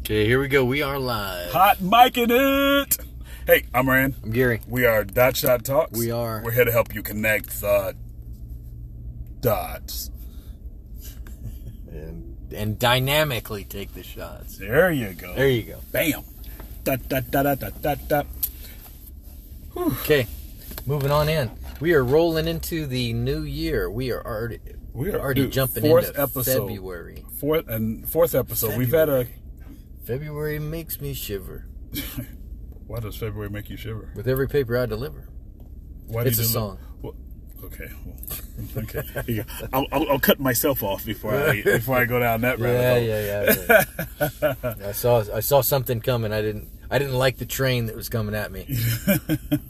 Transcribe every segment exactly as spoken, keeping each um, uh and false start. Okay, here we go. We are live. Hot micing it. Hey, I'm Rand. I'm Gary. We are Dot Shot Talks. We are. We're here to help you connect the dots. and, and dynamically take the shots. There you go. There you go. Bam. Da, da, da, da, da, da, da. Okay, moving on in. We are rolling into the new year. We are already, we are already dude, jumping fourth into episode, February. Fourth and fourth episode. February. We've had a... February makes me shiver. Why does February make you shiver? With every paper I deliver. Why do it's you a song. Well, okay. Well, okay. Yeah. I'll, I'll, I'll cut myself off before I before I go down that road. Yeah, yeah, yeah, yeah. I saw I saw something coming. I didn't I didn't like the train that was coming at me. it,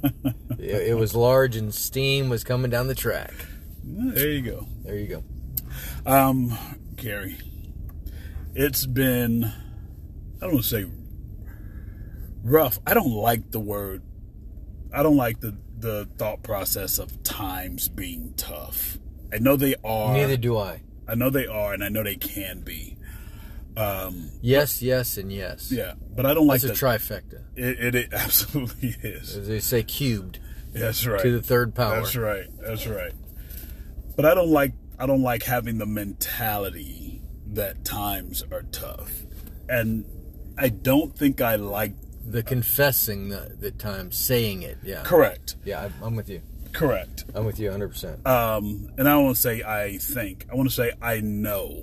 it was large and steam was coming down the track. There you go. There you go. Um, Gary, it's been. I don't want to say rough. I don't like the word. I don't like the, the thought process of times being tough. I know they are. Neither do I. I know they are, and I know they can be. Um, yes, but, yes, and yes. Yeah, but I don't like the... It's a trifecta. It, it, it absolutely is. As they say, cubed. That's right. To the third power. That's right. That's right. But I don't like. I don't like having the mentality that times are tough. And... I don't think I like... The confessing the, the time, saying it, yeah. Correct. Yeah, I, I'm with you. Correct. I'm with you one hundred percent. Um, and I don't want to say I think. I want to say I know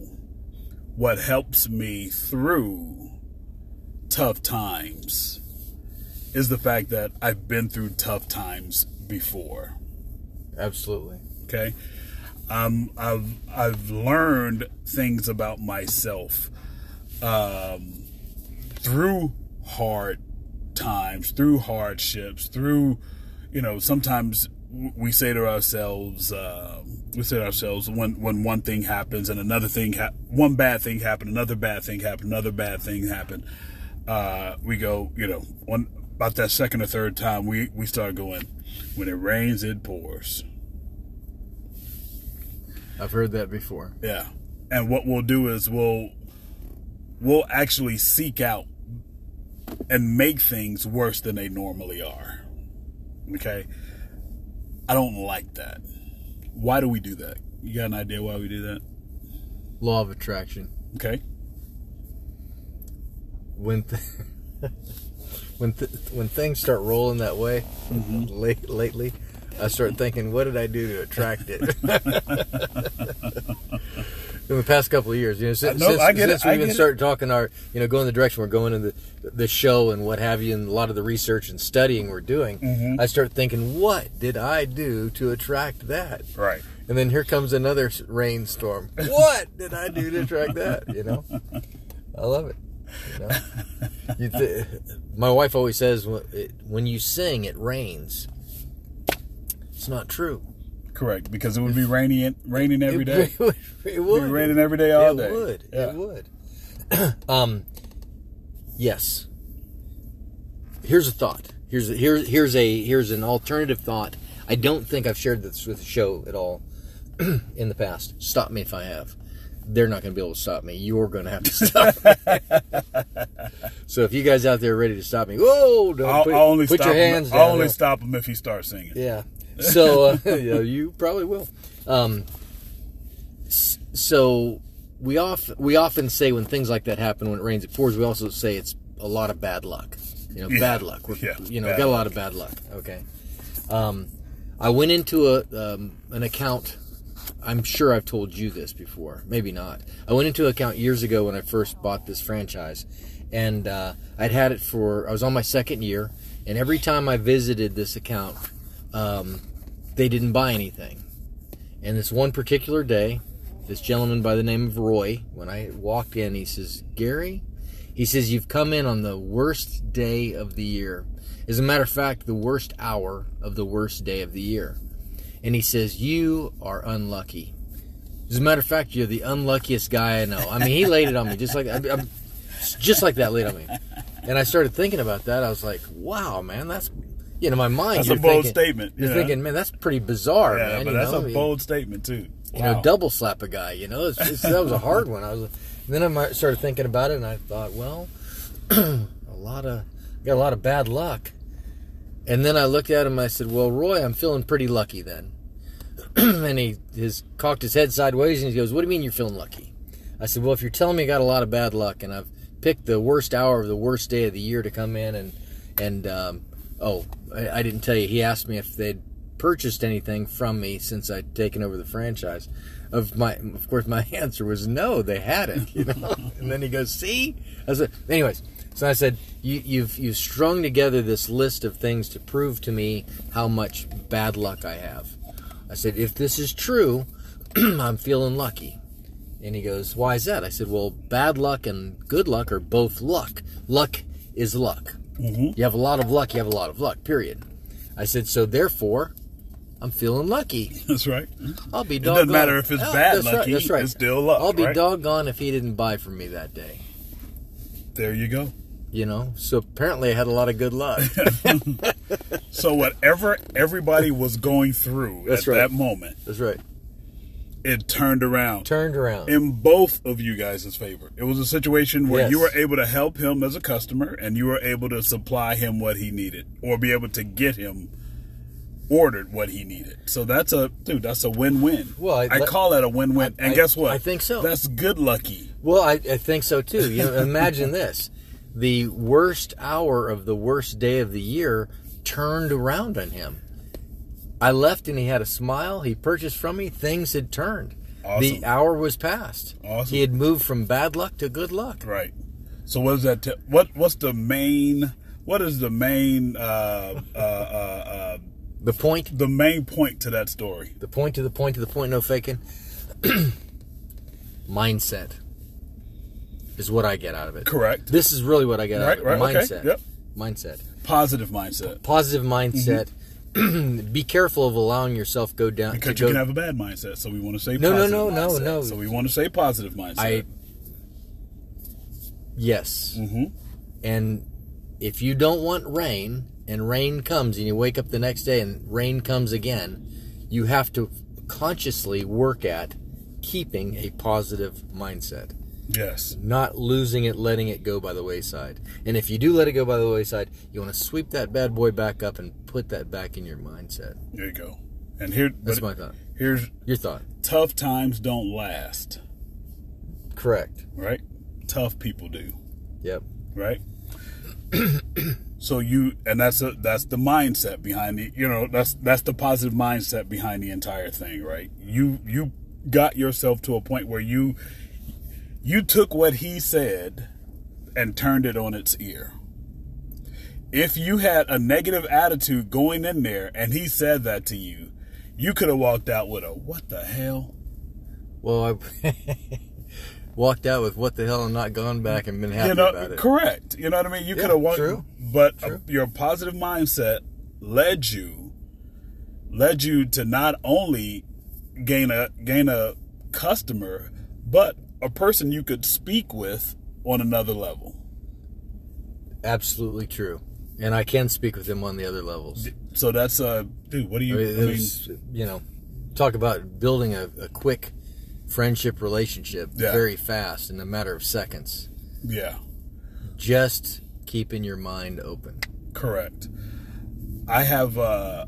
what helps me through tough times is the fact that I've been through tough times before. Absolutely. Okay? Um, I've, I've learned things about myself. Um... Through hard times, through hardships, through, you know, sometimes we say to ourselves, uh, we say to ourselves when, when one thing happens and another thing, ha- one bad thing happened, another bad thing happened, another bad thing happened. Uh, we go, you know, one, about that second or third time, we, we start going, when it rains, it pours. I've heard that before. Yeah. And what we'll do is we'll, we'll actually seek out and make things worse than they normally are. Okay? I don't like that. Why do we do that? You got an idea why we do that? Law of attraction. Okay. When th- when th- when things start rolling that way, mm-hmm. late, lately, I start thinking, what did I do to attract it? In the past couple of years, you know, since, no, since, since we even started it. talking our, you know, going the direction we're going in the, the show and what have you, and a lot of the research and studying we're doing, mm-hmm. I start thinking, what did I do to attract that? Right. And then here comes another rainstorm. What did I do to attract that? You know, I love it. You know? you th- My wife always says, when you sing, it rains. It's not true. Correct, because it would be raining, raining every day. It would. It would be raining every day, all day. It would. Yeah. It would. um, yes. Here's a thought. Here's a, here, here's a here's an alternative thought. I don't think I've shared this with the show at all in the past. Stop me if I have. They're not going to be able to stop me. You're going to have to stop me. So if you guys out there are ready to stop me, whoa! Don't I'll, put I'll only put stop your hands him. down. I'll only no. stop him if he starts singing. Yeah. So, uh, you, know, you probably will. Um, so, we oft, we often say when things like that happen, when it rains, it pours, we also say it's a lot of bad luck. You know, yeah. bad luck. We're, yeah, you know, got luck. a lot of bad luck. Okay. Um, I went into a um, an account, I'm sure I've told you this before, maybe not. I went into an account years ago when I first bought this franchise, and uh, I'd had it for, I was on my second year, and every time I visited this account... Um, they didn't buy anything. And this one particular day, this gentleman by the name of Roy, when I walked in, he says, Gary, he says, you've come in on the worst day of the year. As a matter of fact, the worst hour of the worst day of the year. And he says, you are unlucky. As a matter of fact, you're the unluckiest guy I know. I mean, he laid it on me just like I'm, I'm, just like that laid on me. And I started thinking about that. I was like, wow, man, that's... You know, my mind. That's you're a bold thinking, statement. You're yeah. thinking, man, that's pretty bizarre, yeah, man. But you that's know? a bold statement too. Wow. You know, double slap a guy. You know, it's, it's, that was a hard one. I was, And then I started thinking about it, and I thought, well, a lot of got a lot of bad luck. And then I looked at him, I said, well, Roy, I'm feeling pretty lucky then. And he his, cocked his head sideways, and he goes, what do you mean you're feeling lucky? I said, well, if you're telling me I got a lot of bad luck, and I've picked the worst hour of the worst day of the year to come in, and, and um, oh, I, I didn't tell you, he asked me if they'd purchased anything from me since I'd taken over the franchise. Of my, of course, my answer was no, they hadn't, you know. And then he goes, see? I said, anyways, so I said, you, you've you've strung together this list of things to prove to me how much bad luck I have. I said, if this is true, I'm feeling lucky. And he goes, why is that? I said, well, bad luck and good luck are both luck. Luck is luck. Mm-hmm. You have a lot of luck, you have a lot of luck, period. I said, so therefore, I'm feeling lucky. That's right. I'll be doggone. It doesn't matter if it's oh, bad that's lucky, right, that's right. It's still luck. I'll be right? doggone if he didn't buy from me that day. There you go. You know, so apparently I had a lot of good luck. So whatever everybody was going through that's at right. that moment. That's right. It turned around. Turned around. In both of you guys' favor. It was a situation where yes. you were able to help him as a customer, and you were able to supply him what he needed, or be able to get him ordered what he needed. So that's a, dude, that's a win-win. Well, I, I call that a win-win. I, and I, guess what? I think so. That's good lucky. Well, I, I think so too. You know, imagine this. The worst hour of the worst day of the year turned around on him. I left and he had a smile. He purchased from me. Things had turned. Awesome. The hour was past. Awesome. He had moved from bad luck to good luck. Right. So what is that? T what What's the main? What is the main? Uh, uh, uh, uh, the point. The main point to that story. The point to the point to the point. No faking. Mindset is what I get out of it. Correct. This is really what I get right, out of it. Right, mindset. Okay. Yep. Mindset. Positive mindset. Positive mindset. Mm-hmm. Be careful of allowing yourself go down. Because you go, can have a bad mindset, so we want to say no, positive no, no, mindset. No, no, no. So we want to say positive mindset. I, yes. Mm-hmm. And if you don't want rain, and rain comes, and you wake up the next day and rain comes again, you have to consciously work at keeping a positive mindset. Yes. Not losing it, letting it go by the wayside. And if you do let it go by the wayside, you want to sweep that bad boy back up and put that back in your mindset. There you go. And here, that's my thought. Here's your thought. Tough times don't last. Correct. Right? Tough people do. Yep. Right? So you, and that's a, that's the mindset behind the, you know, that's that's the positive mindset behind the entire thing, right? You you got yourself to a point where you You took what he said and turned it on its ear. If you had a negative attitude going in there and he said that to you, you could have walked out with a, what the hell? Well, I walked out with what the hell and not gone back and been happy you know, about it. Correct. You know what I mean? You yeah, could have walked, true, but true. A, your positive mindset led you, led you to not only gain a, gain a customer, but a person you could speak with on another level. Absolutely true. And I can speak with him on the other levels. So that's, uh, dude, what do you, I mean, I was, mean, you know, talk about building a, a quick friendship relationship yeah. very fast in a matter of seconds. Yeah. Just keeping your mind open. Correct. I have, uh,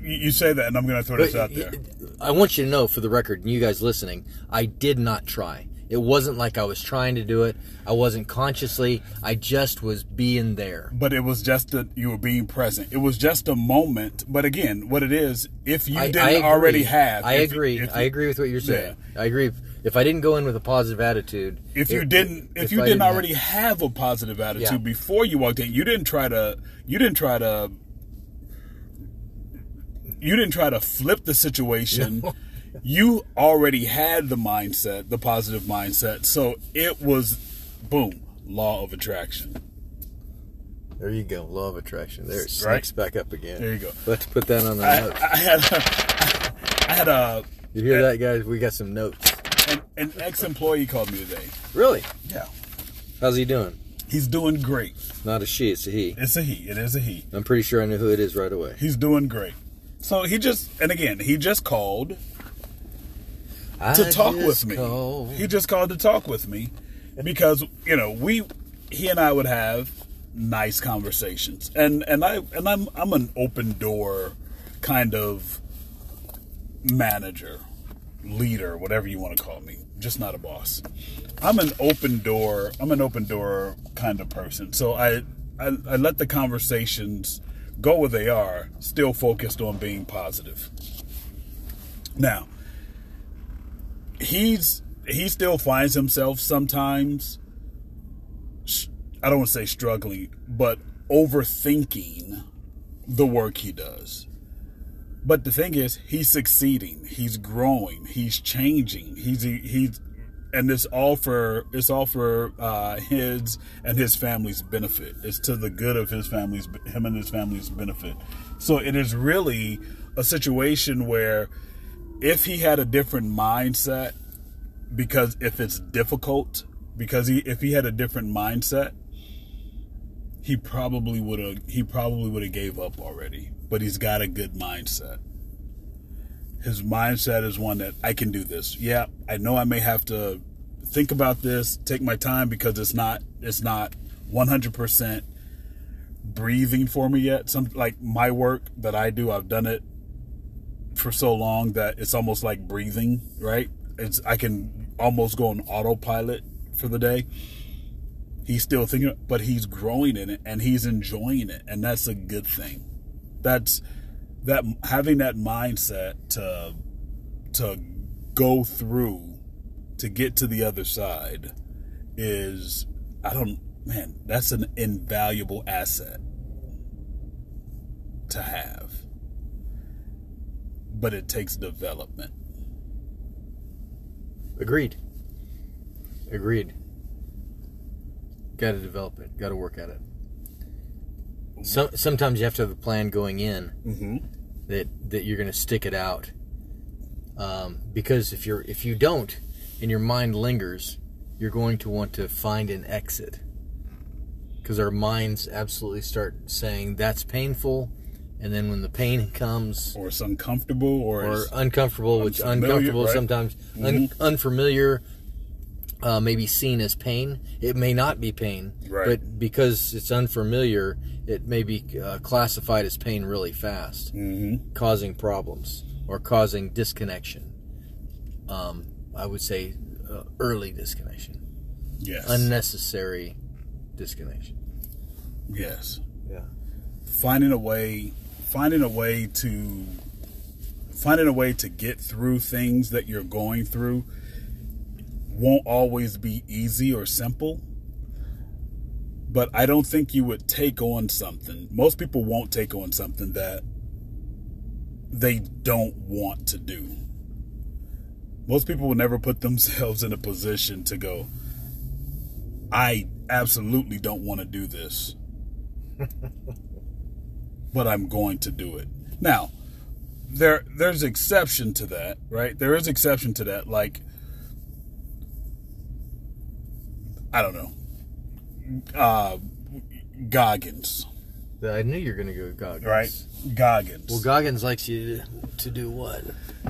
you say that, and I'm going to throw this out there. I want you to know, for the record, and you guys listening, I did not try. It wasn't like I was trying to do it. I wasn't consciously. I just was being there. But it was just that you were being present. It was just a moment. But again, what it is, if you I, didn't I already have. I if, agree. If you, I agree with what you're saying. Yeah. I agree. If I didn't go in with a positive attitude. If you it, didn't, if, if you I didn't already have, have a positive attitude yeah. before you walked in, you didn't try to, you didn't try to, You didn't try to flip the situation. No. You already had the mindset, the positive mindset. So it was, boom, law of attraction. There you go, law of attraction. There it sneaks back up again. There you go. Let's put that on the I, notes. I had a... I had a you hear I, that, guys? We got some notes. An, an ex-employee called me today. Really? Yeah. How's he doing? He's doing great. It's not a she, it's a he. It's a he. It is a he. I'm pretty sure I knew who it is right away. He's doing great. So he just, and again, he just called to talk with me. Called. He just called to talk with me because, you know, we, he and I would have nice conversations. And, and I, and I'm, I'm an open door kind of manager, leader, whatever you want to call me. Just not a boss. I'm an open door. I'm an open door kind of person. So I, I, I let the conversations go where they are, still focused on being positive. Now, he's he still finds himself sometimes, I don't want to say struggling, but overthinking the work he does. But the thing is, he's succeeding, he's growing, he's changing, he's he's, and it's all for it's all for uh, his and his family's benefit. It's to the good of his family's him and his family's benefit. So it is really a situation where, if he had a different mindset, because if it's difficult, because he if he had a different mindset, he probably would have he probably would have gave up already. But he's got a good mindset. His mindset is one that I can do this. Yeah, I know I may have to think about this, take my time, because it's not it's not one hundred percent breathing for me yet. Some like my work that I do, I've done it for so long that it's almost like breathing, right? It's I can almost go on autopilot for the day. He's still thinking, but he's growing in it and he's enjoying it, and that's a good thing. That's that having that mindset to to go through to get to the other side is I don't man, that's an invaluable asset to have. But it takes development. Agreed. Agreed. Got to develop it. Got to work at it. So, sometimes you have to have a plan going in mm-hmm. that, that you're going to stick it out. Um, because if you're if you don't and your mind lingers, you're going to want to find an exit. Because our minds absolutely start saying that's painful. And then when the pain comes, or it's uncomfortable, or, or it's uncomfortable, which uncomfortable right? sometimes mm-hmm. un- unfamiliar, uh, may be seen as pain. It may not be pain, right. But because it's unfamiliar, it may be uh, classified as pain really fast, mm-hmm. causing problems or causing disconnection. Um, I would say uh, early disconnection. Yes. Unnecessary disconnection. Yes. Yeah. Finding a way. Finding a way to finding a way to get through things that you're going through won't always be easy or simple. But I don't think you would take on something. Most people won't take on something that they don't want to do. Most people will never put themselves in a position to go, I absolutely don't want to do this. But I'm going to do it. Now, there there's exception to that, right? There is exception to that. Like, I don't know, uh, Goggins. I knew you were going to go with Goggins. Right, Goggins. Well, Goggins likes you to do what?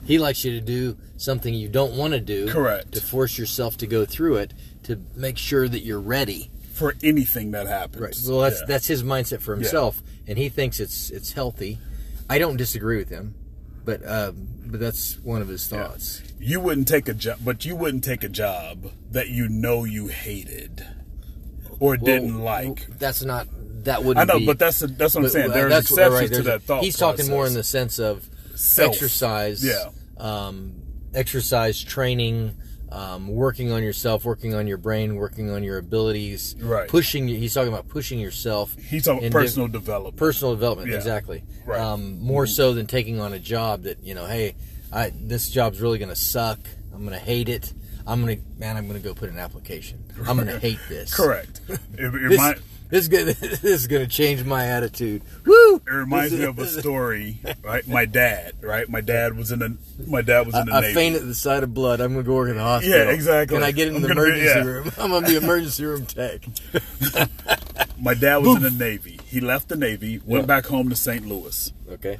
He likes you to do something you don't want to do. Correct. To force yourself to go through it, to make sure that you're ready. For anything that happens. Right. So that's yeah. that's his mindset for himself, yeah. and he thinks it's it's healthy. I don't disagree with him, but uh, but that's one of his thoughts. Yeah. You wouldn't take a job, but you wouldn't take a job that you know you hated or well, didn't like. That's not that wouldn't. I know, be, but that's a, that's what but, I'm saying. There's that's exceptions right, there's to that thought. He's process. Talking more in the sense of Self. exercise, yeah, um, exercise training. Um, working on yourself, working on your brain, working on your abilities, right. pushing. He's talking about pushing yourself. He's talking about personal de- development. Personal development, yeah. exactly. Right. Um, more mm-hmm. so than taking on a job that you know, hey, I, this job's really going to suck. I'm going to hate it. I'm going to man. I'm going to go put an application. I'm going to hate this. Correct. It, it this, might... this is gonna, this is going to change my attitude. Woo! It reminds me of a story. Right, my dad. Right, my dad was in the. My dad was in the I, I Navy. I faint at the sight of blood. I'm gonna go work in the hospital. Yeah, exactly. Can I get in I'm the emergency be, yeah. room? I'm gonna be emergency room tech. My dad was Boom. in the Navy. He left the Navy, went yeah. back home to Saint Louis. Okay.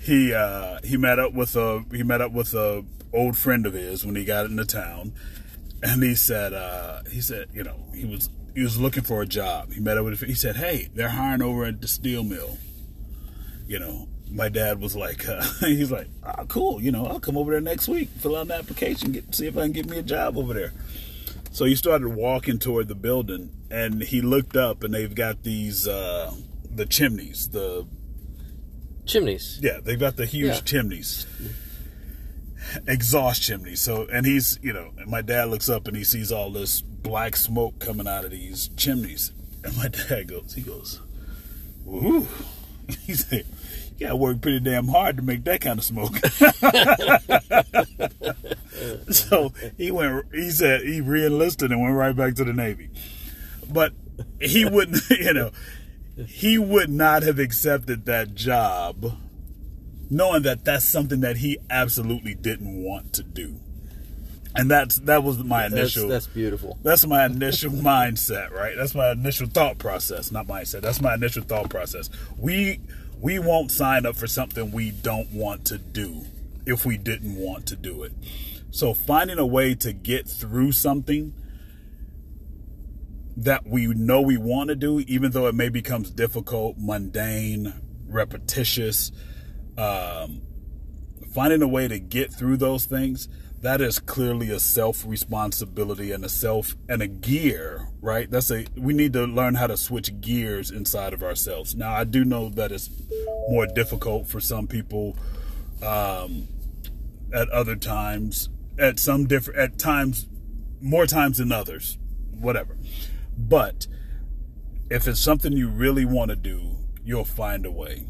He uh, he met up with a he met up with a old friend of his when he got into town, and he said, uh, he said, you know, he was he was looking for a job. He met up with, he said, hey, they're hiring over at the steel mill. You know, my dad was like, uh, he's like, ah, cool, you know, I'll come over there next week, fill out an application, get, see if I can get me a job over there. So he started walking toward the building, and he looked up, and they've got these, uh, the chimneys, the chimneys. Yeah, they've got the huge yeah. chimneys, exhaust chimneys. So, and he's, you know, and my dad looks up, and he sees all this black smoke coming out of these chimneys. And my dad goes, he goes, woo. He said, you gotta work pretty damn hard to make that kind of smoke. So he went, he said he re-enlisted and went right back to the Navy. But he wouldn't, you know, he would not have accepted that job knowing that that's something that he absolutely didn't want to do. And that's, that was my initial, that's, that's beautiful. That's my initial mindset, right? That's my initial thought process, not mindset. That's my initial thought process. We, we won't sign up for something we don't want to do if we didn't want to do it. So finding a way to get through something that we know we want to do, even though it may become difficult, mundane, repetitious, um, finding a way to get through those things, that is clearly a self-responsibility and a self and a gear, right? That's a, we need to learn how to switch gears inside of ourselves. Now, I do know that it's more difficult for some people um, at other times, at some different, at times, more times than others, whatever. But if it's something you really want to do, you'll find a way.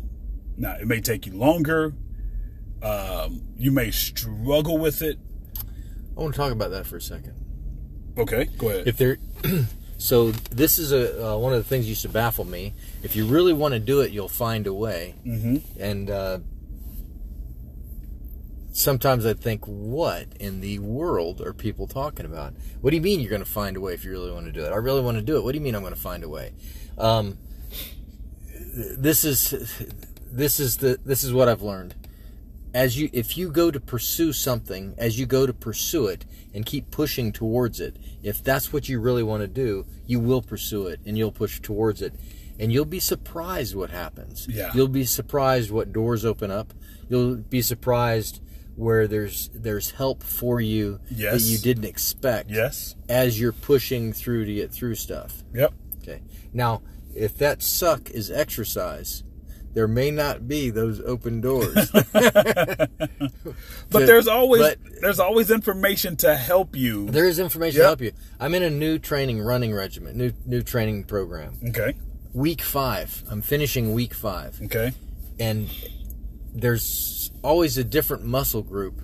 Now, it may take you longer. Um, you may struggle with it. I want to talk about that for a second. Okay, go ahead. If there, so this is a uh, one of the things used to baffle me. If you really want to do it, you'll find a way. Mm-hmm. And uh, sometimes I think, what in the world are people talking about? What do you mean you're going to find a way if you really want to do it? I really want to do it. What do you mean I'm going to find a way? Um, this is this is the this is what I've learned. As you, if you go to pursue something, as you go to pursue it and keep pushing towards it, if that's what you really want to do, you will pursue it and you'll push towards it, and you'll be surprised what happens. Yeah. You'll be surprised what doors open up. You'll be surprised where there's there's help for you yes. that you didn't expect. Yes. As you're pushing through to get through stuff. Yep. Okay. Now, if that suck is exercise, there may not be those open doors. but, but there's always but, there's always information to help you. There is information yep. to help you. I'm in a new training running regiment, new new training program. Okay. Week five. I'm finishing week five. Okay. And there's always a different muscle group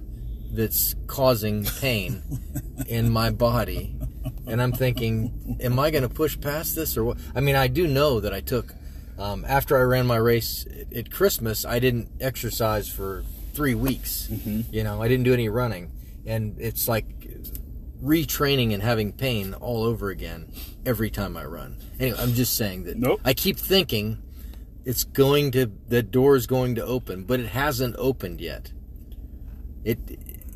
that's causing pain in my body. And I'm thinking, am I going to push past this or what? I mean, I do know that I took... Um, after I ran my race at Christmas, I didn't exercise for three weeks. Mm-hmm. You know, I didn't do any running. And it's like retraining and having pain all over again every time I run. Anyway, I'm just saying that nope. I keep thinking it's going to, the door is going to open, but it hasn't opened yet. It,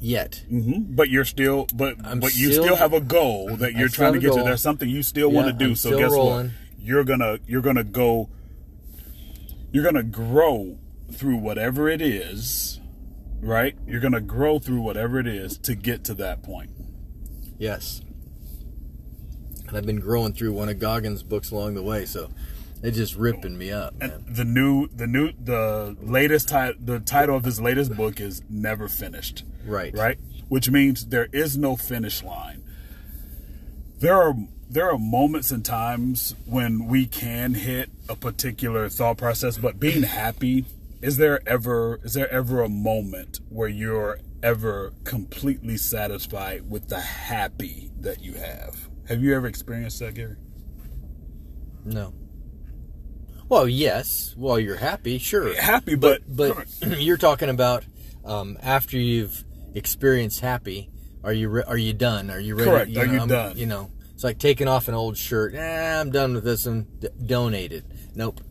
yet. Mm-hmm. But you're still, but, but you still, still have a goal that you're trying to get to. There's something you still yeah, want to do. I'm so guess rolling. What? You're going to, you're going to go. You're going to grow through whatever it is, right? You're going to grow through whatever it is to get to that point. Yes. And I've been growing through one of Goggins' books along the way, so it's just ripping me up, man. And the new, the new, the latest title, the title of his latest book is Never Finished. Right. Right? Which means there is no finish line. There are... There are moments and times when we can hit a particular thought process, but being happy, is there ever is there ever a moment where you're ever completely satisfied with the happy that you have? Have you ever experienced that, Gary? No. Well, yes. Well, you're happy, sure. Happy, but... But, but you're talking about um, after you've experienced happy, are you re- are you done? Are you ready? Correct. You are know, you I'm, done? You know... It's like taking off an old shirt. Eh, I'm done with this and d- donate it. Nope.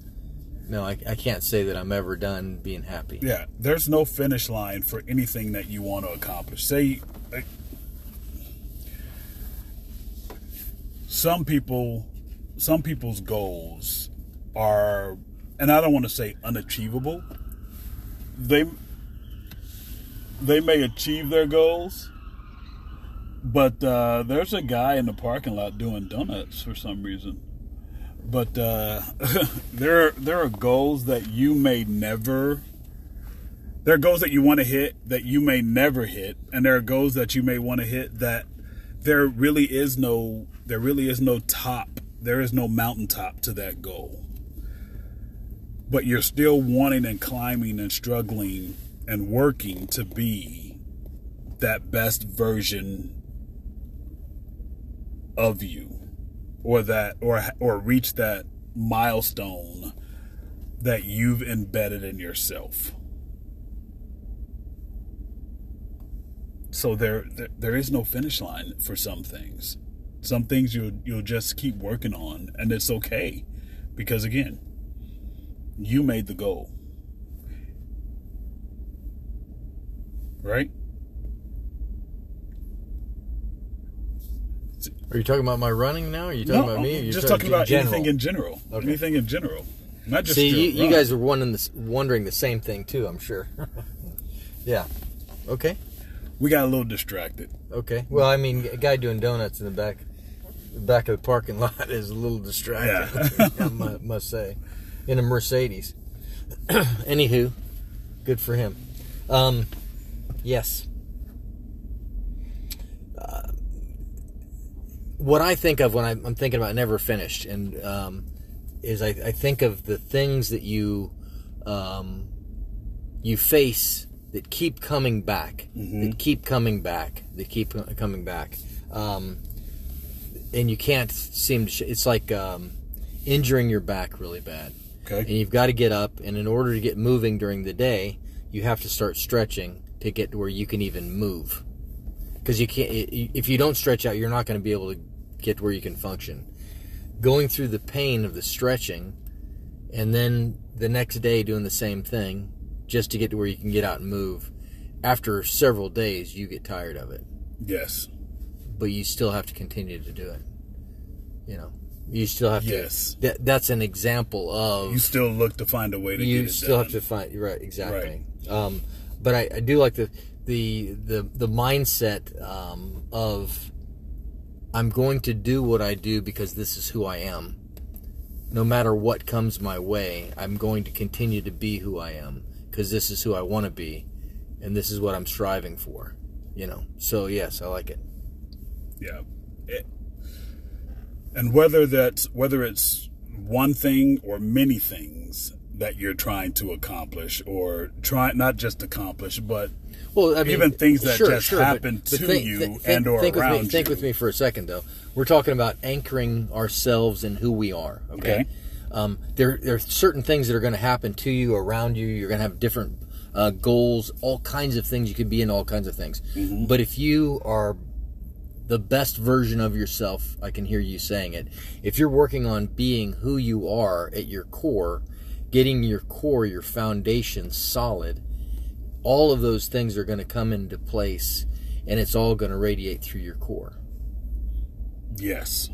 no, I, I can't say that I'm ever done being happy. Yeah, there's no finish line for anything that you want to accomplish. Say, like, some people, some people's goals are, and I don't want to say unachievable. They, they may achieve their goals, but uh, there's a guy in the parking lot doing donuts for some reason. But uh, there, there are goals that you may never, there are goals that you want to hit that you may never hit. And there are goals that you may want to hit that there really is no, there really is no top. There is no mountaintop to that goal. But you're still wanting and climbing and struggling and working to be that best version of you. Or that, or or reach that milestone that you've embedded in yourself. So there, there, there is no finish line for some things. Some things you'll you'll just keep working on, and it's okay, because again, you made the goal, right? Are you talking about my running now? Or are you talking no, about me? You're just talking, talking about general? Anything in general. Okay. Anything in general. Not just. See, you, you guys are wondering the, wondering the same thing too. I'm sure. Yeah. Okay. We got a little distracted. Okay. Well, I mean, a guy doing donuts in the back, the back of the parking lot is a little distracting. Yeah. I must say, in a Mercedes. Anywho, good for him. Um, yes. Uh, What I think of when I'm thinking about never finished, and um, is I, I think of the things that you um, you face that keep coming back, mm-hmm. that keep coming back, that keep coming back, um, and you can't seem to. Sh- it's like um, injuring your back really bad, okay. And you've got to get up, and in order to get moving during the day, you have to start stretching to get to where you can even move. Because you can't, if you don't stretch out, you're not going to be able to get to where you can function. Going through the pain of the stretching, and then the next day doing the same thing just to get to where you can get out and move. After several days, you get tired of it. Yes. But you still have to continue to do it. You know, you still have to. Yes. Th- that's an example of. You still look to find a way to get it done. You still have to find. Right. Exactly. Right. Um, but I, I do like the. The, the the mindset um, of I'm going to do what I do because this is who I am. No matter what comes my way, I'm going to continue to be who I am because this is who I want to be, and this is what I'm striving for. You know, so yes, I like it. Yeah, it, and whether that's whether it's one thing or many things that you're trying to accomplish, or try not just accomplish, but well, I mean, even things that sure, just sure, happen but, but to think, you th- and or think around with me, you. Think with me for a second, though. We're talking about anchoring ourselves in who we are. Okay. okay. Um, there, there are certain things that are going to happen to you, around you. You're going to have different uh, goals, all kinds of things. You could be in all kinds of things. Mm-hmm. But if you are the best version of yourself, I can hear you saying it. If you're working on being who you are at your core, getting your core, your foundation solid, all of those things are going to come into place, and it's all going to radiate through your core. Yes.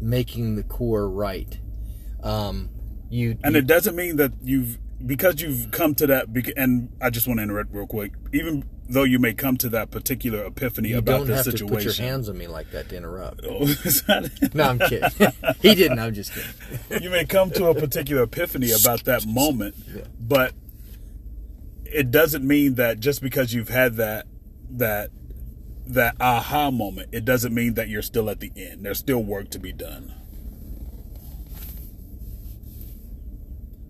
Making the core right. Um, you And you, it doesn't mean that you've, because you've come to that, and I just want to interrupt real quick, even though you may come to that particular epiphany about this situation. You don't have to put your hands on me like that to interrupt. Oh, is that it? No, I'm kidding. He didn't. I'm just kidding. You may come to a particular epiphany about that moment, yeah. But it doesn't mean that just because you've had that that that aha moment, it doesn't mean that you're still at the end. There's still work to be done.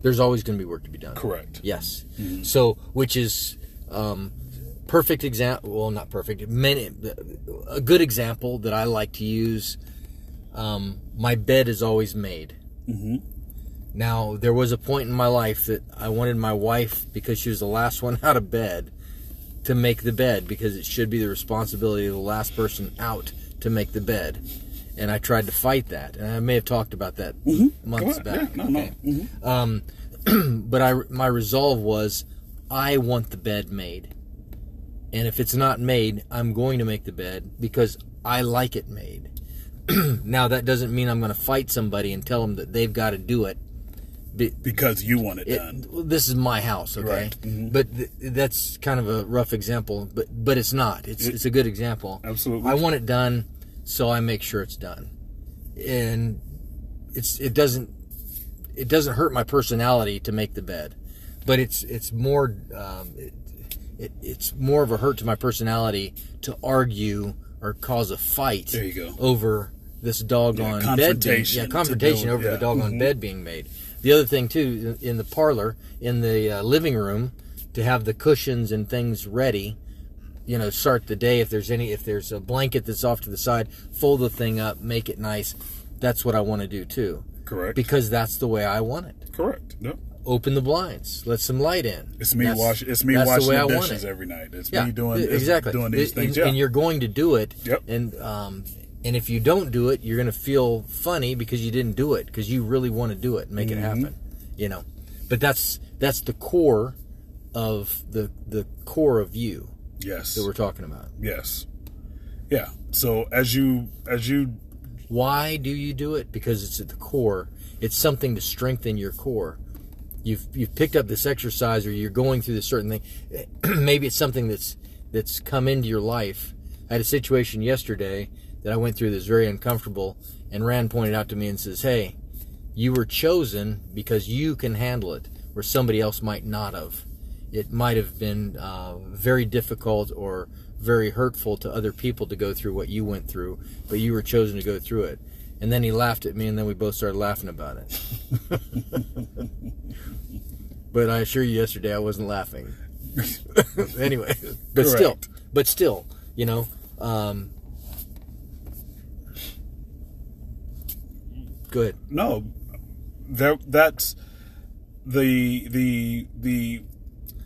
There's always going to be work to be done. Correct. Yes. Mm-hmm. So, which is... Um, Perfect example, well, not perfect, many, a good example that I like to use, um, my bed is always made. Mm-hmm. Now, there was a point in my life that I wanted my wife, because she was the last one out of bed, to make the bed, because it should be the responsibility of the last person out to make the bed. and I tried to fight that. And I may have talked about that mm-hmm. months back. Yeah, no, okay. no. Mm-hmm. Um, but I, my resolve was, I want the bed made. And if it's not made, I'm going to make the bed because I like it made. Now, that doesn't mean I'm going to fight somebody and tell them that they've got to do it. Be, because you want it, it done. This is my house, okay? Right. Mm-hmm. But th that's kind of a rough example, but, but it's not. It's, it, it's a good example. Absolutely. I want it done, so I make sure it's done. And it's it doesn't it doesn't hurt my personality to make the bed. But it's it's more... Um, it, It, it's more of a hurt to my personality to argue or cause a fight there you go. over this doggone yeah, bed being, yeah, confrontation over yeah. the doggone mm-hmm. bed being made. The other thing, too, in the parlor, in the uh, living room, to have the cushions and things ready, you know, start the day. If there's any, if there's a blanket that's off to the side, fold the thing up, make it nice. That's what I want to do, too. Correct. Because that's the way I want it. Correct. Yep. Open the blinds. Let some light in. It's me washing. It's me washing the, the dishes every night. It's yeah, me doing exactly doing these it, things. And, yeah. and you're going to do it. Yep. And um, and if you don't do it, you're going to feel funny because you didn't do it because you really want to do it, and make mm-hmm. it happen. You know, but that's that's the core of the the core of you. Yes. That we're talking about. Yes. Yeah. So as you as you, why do you do it? Because it's at the core. It's something to strengthen your core. You've, you've picked up this exercise, or you're going through this certain thing. Maybe it's something that's that's come into your life. I had a situation yesterday that I went through that's very uncomfortable, and Rand pointed out to me and says, hey, you were chosen because you can handle it, where somebody else might not have. It might have been uh, very difficult or very hurtful to other people to go through what you went through, but you were chosen to go through it. And then he laughed at me, and then we both started laughing about it. But I assure you, yesterday I wasn't laughing. Anyway, but Correct. still, but still, you know, um, go ahead. No, that, that's the the the.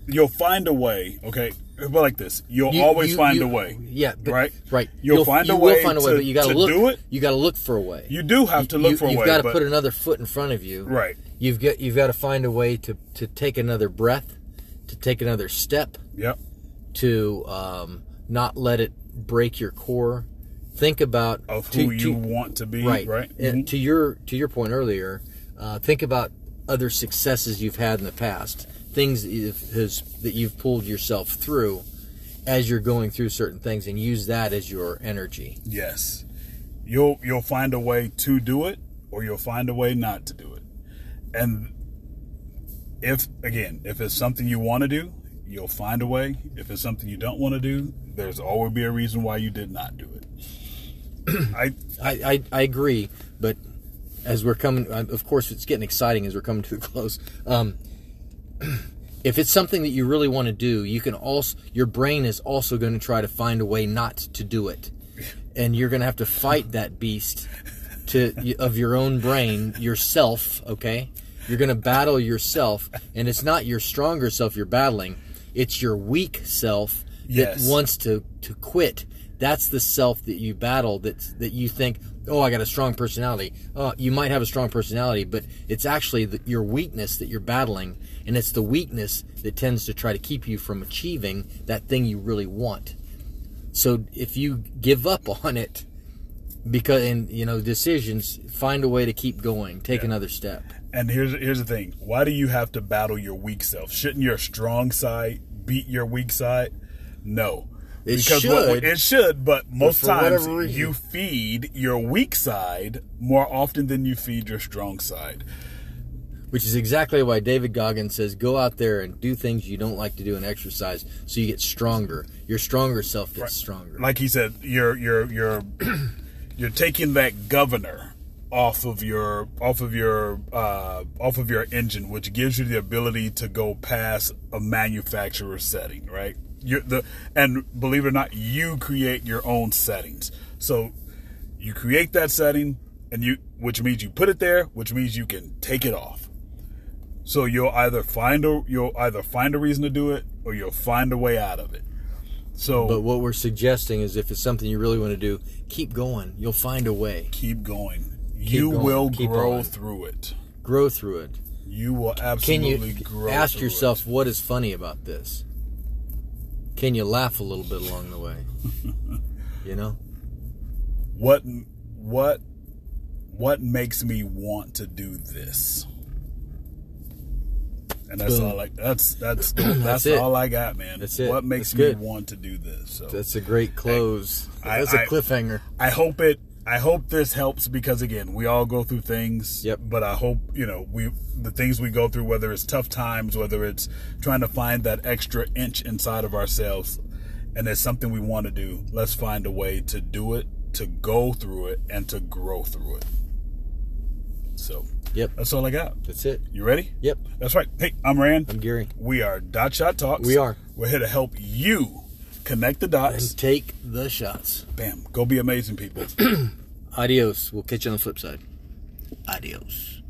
You'll find a way, okay. But like this, you'll you, always you, find you, a way. Yeah, but, right, right. You'll, you'll find a you way. Will find a way, to, but you got to look. Do it. You got to look for a way. You do have to look you, for a you've way. You've got to put another foot in front of you. Right. You've got you've got to find a way to to take another breath, to take another step. Yep. To um, not let it break your core. Think about of who to, you to, want to be. Right. Right. And mm-hmm. to your to your point earlier, uh, think about other successes you've had in the past. Things that you've, has, that you've pulled yourself through as you're going through certain things, and use that as your energy. Yes. You'll, you'll find a way to do it, or you'll find a way not to do it. And if, again, if it's something you want to do, you'll find a way. If it's something you don't want to do, there's always be a reason why you did not do it. I, I, I, I agree, but as we're coming, of course, it's getting exciting as we're coming to the close. Um, If it's something that you really want to do, you can also your brain is also going to try to find a way not to do it, and you're going to have to fight that beast to of your own brain yourself. Okay, you're going to battle yourself, and it's not your stronger self you're battling; it's your weak self that yes. wants to to quit. That's the self that you battle. That that you think, oh, I got a strong personality. Oh, you might have a strong personality, but it's actually the, your weakness that you're battling. And it's the weakness that tends to try to keep you from achieving that thing you really want. So if you give up on it, because and you know decisions, find a way to keep going, take yeah. another step. And here's here's the thing: why do you have to battle your weak self? Shouldn't your strong side beat your weak side? No, it because should. What, it should, but most but times you feed your weak side more often than you feed your strong side. Which is exactly why David Goggins says, go out there and do things you don't like to do and exercise so you get stronger. Your stronger self gets right. stronger. Like he said, you're you're you're you're taking that governor off of your off of your uh, off of your engine, which gives you the ability to go past a manufacturer setting, right? You're the and believe it or not, you create your own settings. So you create that setting, and you which means you put it there, which means you can take it off. So you'll either find a you'll either find a reason to do it, or you'll find a way out of it. So, but what we're suggesting is, if it's something you really want to do, keep going. You'll find a way. Keep going. Keep you going. will keep grow on. through it. Grow through it. You will absolutely Can you grow. Ask through yourself it. what is funny about this. Can you laugh a little bit along the way? You know, what what what makes me want to do this? And that's Boom. all I that's that's that's, that's all I got, man. That's it. What makes me want to do this? So that's a great close. I, that's I, a cliffhanger. I hope it I hope this helps, because again, we all go through things. Yep. But I hope, you know, we the things we go through, whether it's tough times, whether it's trying to find that extra inch inside of ourselves, and there's something we want to do, let's find a way to do it, to go through it, and to grow through it. So Yep. That's all I got. That's it. You ready? Yep. That's right. Hey, I'm Rand. I'm Gary. We are Dot Shot Talks. We are. We're here to help you connect the dots. And take the shots. Bam. Go be amazing, people. Adios. We'll catch you on the flip side. Adios.